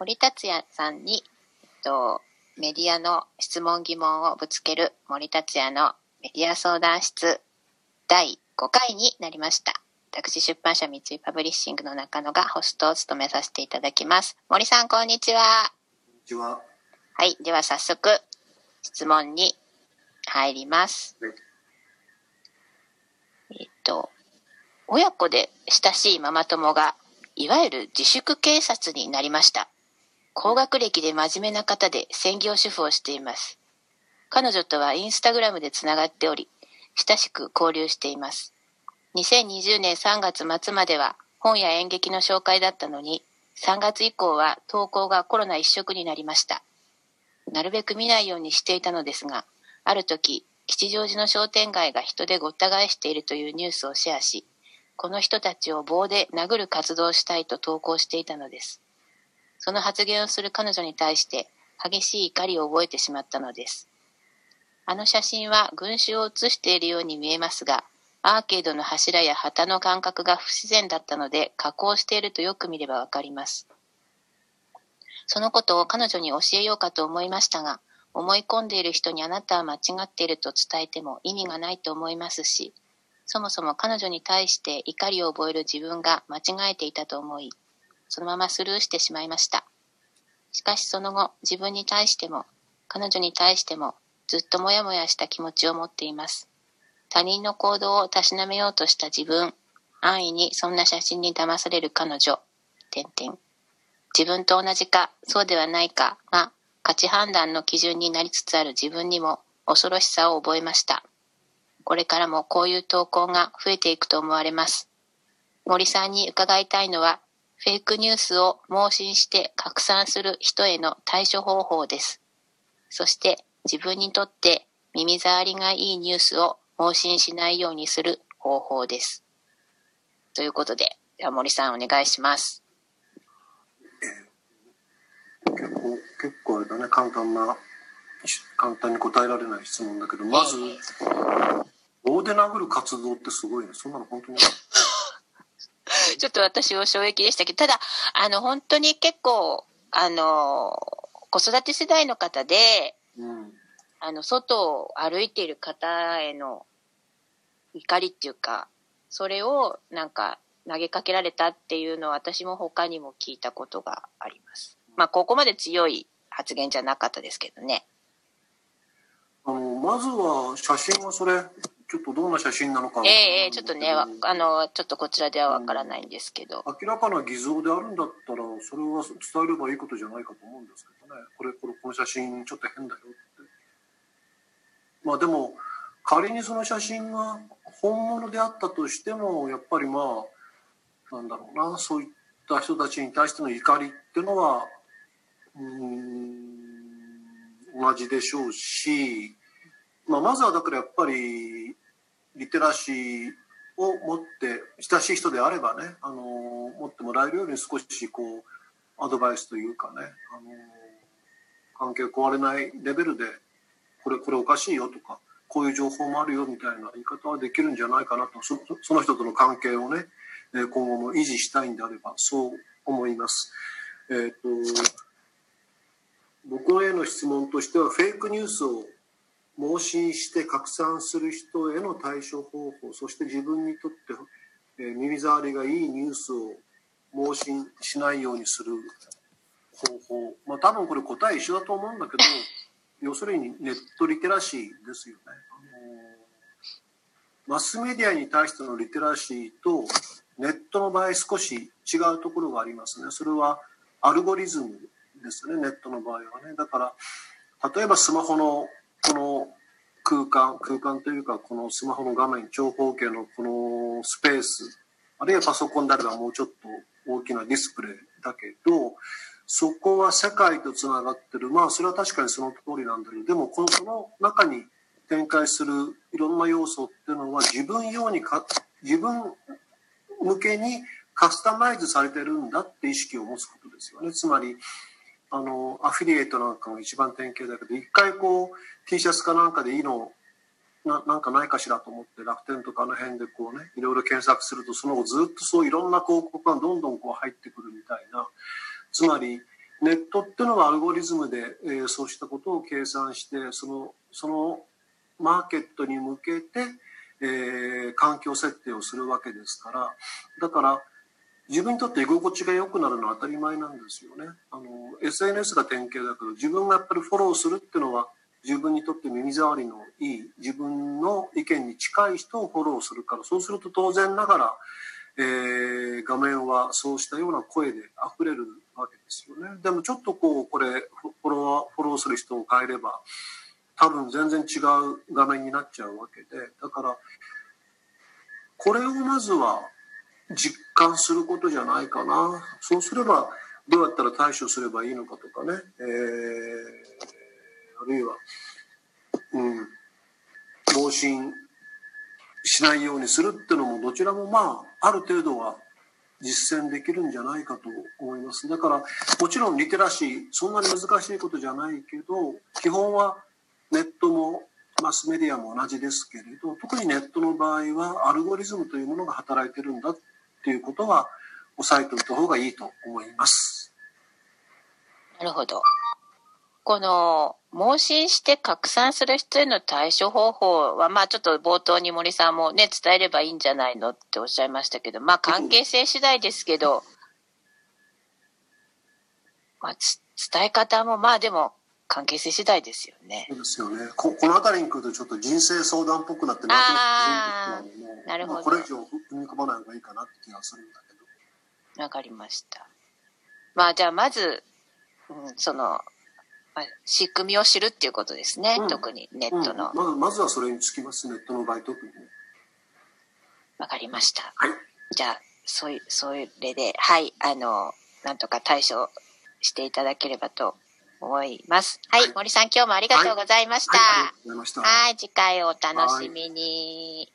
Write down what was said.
森達也さんに、メディアの質問疑問をぶつける森達也のメディア相談室第5回になりました。私、出版社三井パブリッシングの中野がホストを務めさせていただきます。森さん、こんにちは。こんにちは。はい、では早速質問に入ります。親子で親しいママ友がいわゆる自粛警察になりました。高学歴で真面目な方で専業主婦をしています。彼女とはインスタグラムでつながっており、親しく交流しています。2020年3月末までは本や演劇の紹介だったのに、3月以降は投稿がコロナ一色になりました。なるべく見ないようにしていたのですが、ある時、吉祥寺の商店街が人でごった返しているというニュースをシェアし、この人たちを棒で殴る活動をしたいと投稿していたのです。その発言をする彼女に対して激しい怒りを覚えてしまったのです。あの写真は群衆を写しているように見えますが、アーケードの柱や旗の間隔が不自然だったので加工しているとよく見ればわかります。そのことを彼女に教えようかと思いましたが、思い込んでいる人にあなたは間違っていると伝えても意味がないと思いますし、そもそも彼女に対して怒りを覚える自分が間違えていたと思い、そのままスルーしてしまいました。しかしその後、自分に対しても彼女に対してもずっとモヤモヤした気持ちを持っています。他人の行動をたしなめようとした自分、安易にそんな写真に騙される彼女、自分と同じかそうではないかが価値判断の基準になりつつある自分にも恐ろしさを覚えました。これからもこういう投稿が増えていくと思われます。森さんに伺いたいのは、フェイクニュースを妄信して拡散する人への対処方法です。そして自分にとって耳障りがいいニュースを妄信しないようにする方法です。ということで、では森さんお願いします。結構あれだね、簡単に答えられない質問だけど、まず棒で殴る活動ってすごいね。そんなの本当にちょっと私は衝撃でしたけど、ただ本当に結構子育て世代の方で、うん、外を歩いている方への怒りっていうか、それをなんか投げかけられたっていうのは私も他にも聞いたことがあります。まあここまで強い発言じゃなかったですけどね。まずは写真はそれちょっとどんな写真なのか、ちょっとねちょっとこちらではわからないんですけど、明らかな偽造であるんだったらそれは伝えればいいことじゃないかと思うんですけどね。この写真ちょっと変だよって。まあでも仮にその写真が本物であったとしても、やっぱりまあなんだろうな、そういった人たちに対しての怒りっていうのは同じでしょうし、まあ、まずはだからやっぱりリテラシーを持って親しい人であればね、持ってもらえるように少しこうアドバイスというかね、関係壊れないレベルでこれおかしいよとか、こういう情報もあるよみたいな言い方はできるんじゃないかなと。その人との関係をね、今後も維持したいんであればそう思います。僕への質問としては、フェイクニュースを妄信して拡散する人への対処方法、そして自分にとって、耳障りがいいニュースを妄信しないようにする方法、まあ多分これ答え一緒だと思うんだけど、要するにネットリテラシーですよね。マスメディアに対してのリテラシーとネットの場合少し違うところがありますね。それはアルゴリズムですね、ネットの場合はね。だから例えばスマホのこの空間というか、このスマホの画面、長方形のこのスペース、あるいはパソコンであればもうちょっと大きなディスプレイだけど、そこは世界とつながってる。まあそれは確かにその通りなんだけど、でもこの中に展開するいろんな要素っていうのは自分向けにカスタマイズされてるんだって意識を持つことですよね。つまりアフィリエイトなんかが一番典型だけど、一回こう T シャツかなんかでいいのなんかないかしらと思って楽天とかあの辺でこうね、いろいろ検索すると、その後ずっとそういろんな広告がどんどんこう入ってくるみたいな。つまりネットっていうのはアルゴリズムで、そうしたことを計算して、そのマーケットに向けて、環境設定をするわけですから、だから自分にとって居心地が良くなるのは当たり前なんですよね。SNS が典型だけど、自分がやっぱりフォローするっていうのは自分にとって耳障りのいい、自分の意見に近い人をフォローするから、そうすると当然ながら、画面はそうしたような声で溢れるわけですよね。でもちょっとこれフォローする人を変えれば多分全然違う画面になっちゃうわけで、だからこれをまずは実感することじゃないかな。そうすればどうやったら対処すればいいのかとかね、あるいは、盲信しないようにするっていうのも、どちらもまあある程度は実践できるんじゃないかと思います。だからもちろんリテラシー、そんなに難しいことじゃないけど、基本はネットもマスメディアも同じですけれど、特にネットの場合はアルゴリズムというものが働いてるんだっていうことは押さえておいた方がいいと思います。なるほど。この盲信して拡散する人への対処方法は、まあちょっと冒頭に森さんもね、伝えればいいんじゃないのっておっしゃいましたけど、まあ関係性次第ですけど、まあ、伝え方もまあでも関係性次第ですよね。そうですよね。この辺りに来るとちょっと人生相談っぽくなってますね。なるほど。これ以上踏み込まない方がいいかなって気がするんだけど。わかりました。まあじゃあまず、その仕組みを知るっていうことですね、特にネットの、まずはそれにつきます。ネットの場合特にね。わかりました、はい、じゃあそれではいなんとか対処していただければと思います。はい、はい、森さん今日もありがとうございました。はい、次回お楽しみに。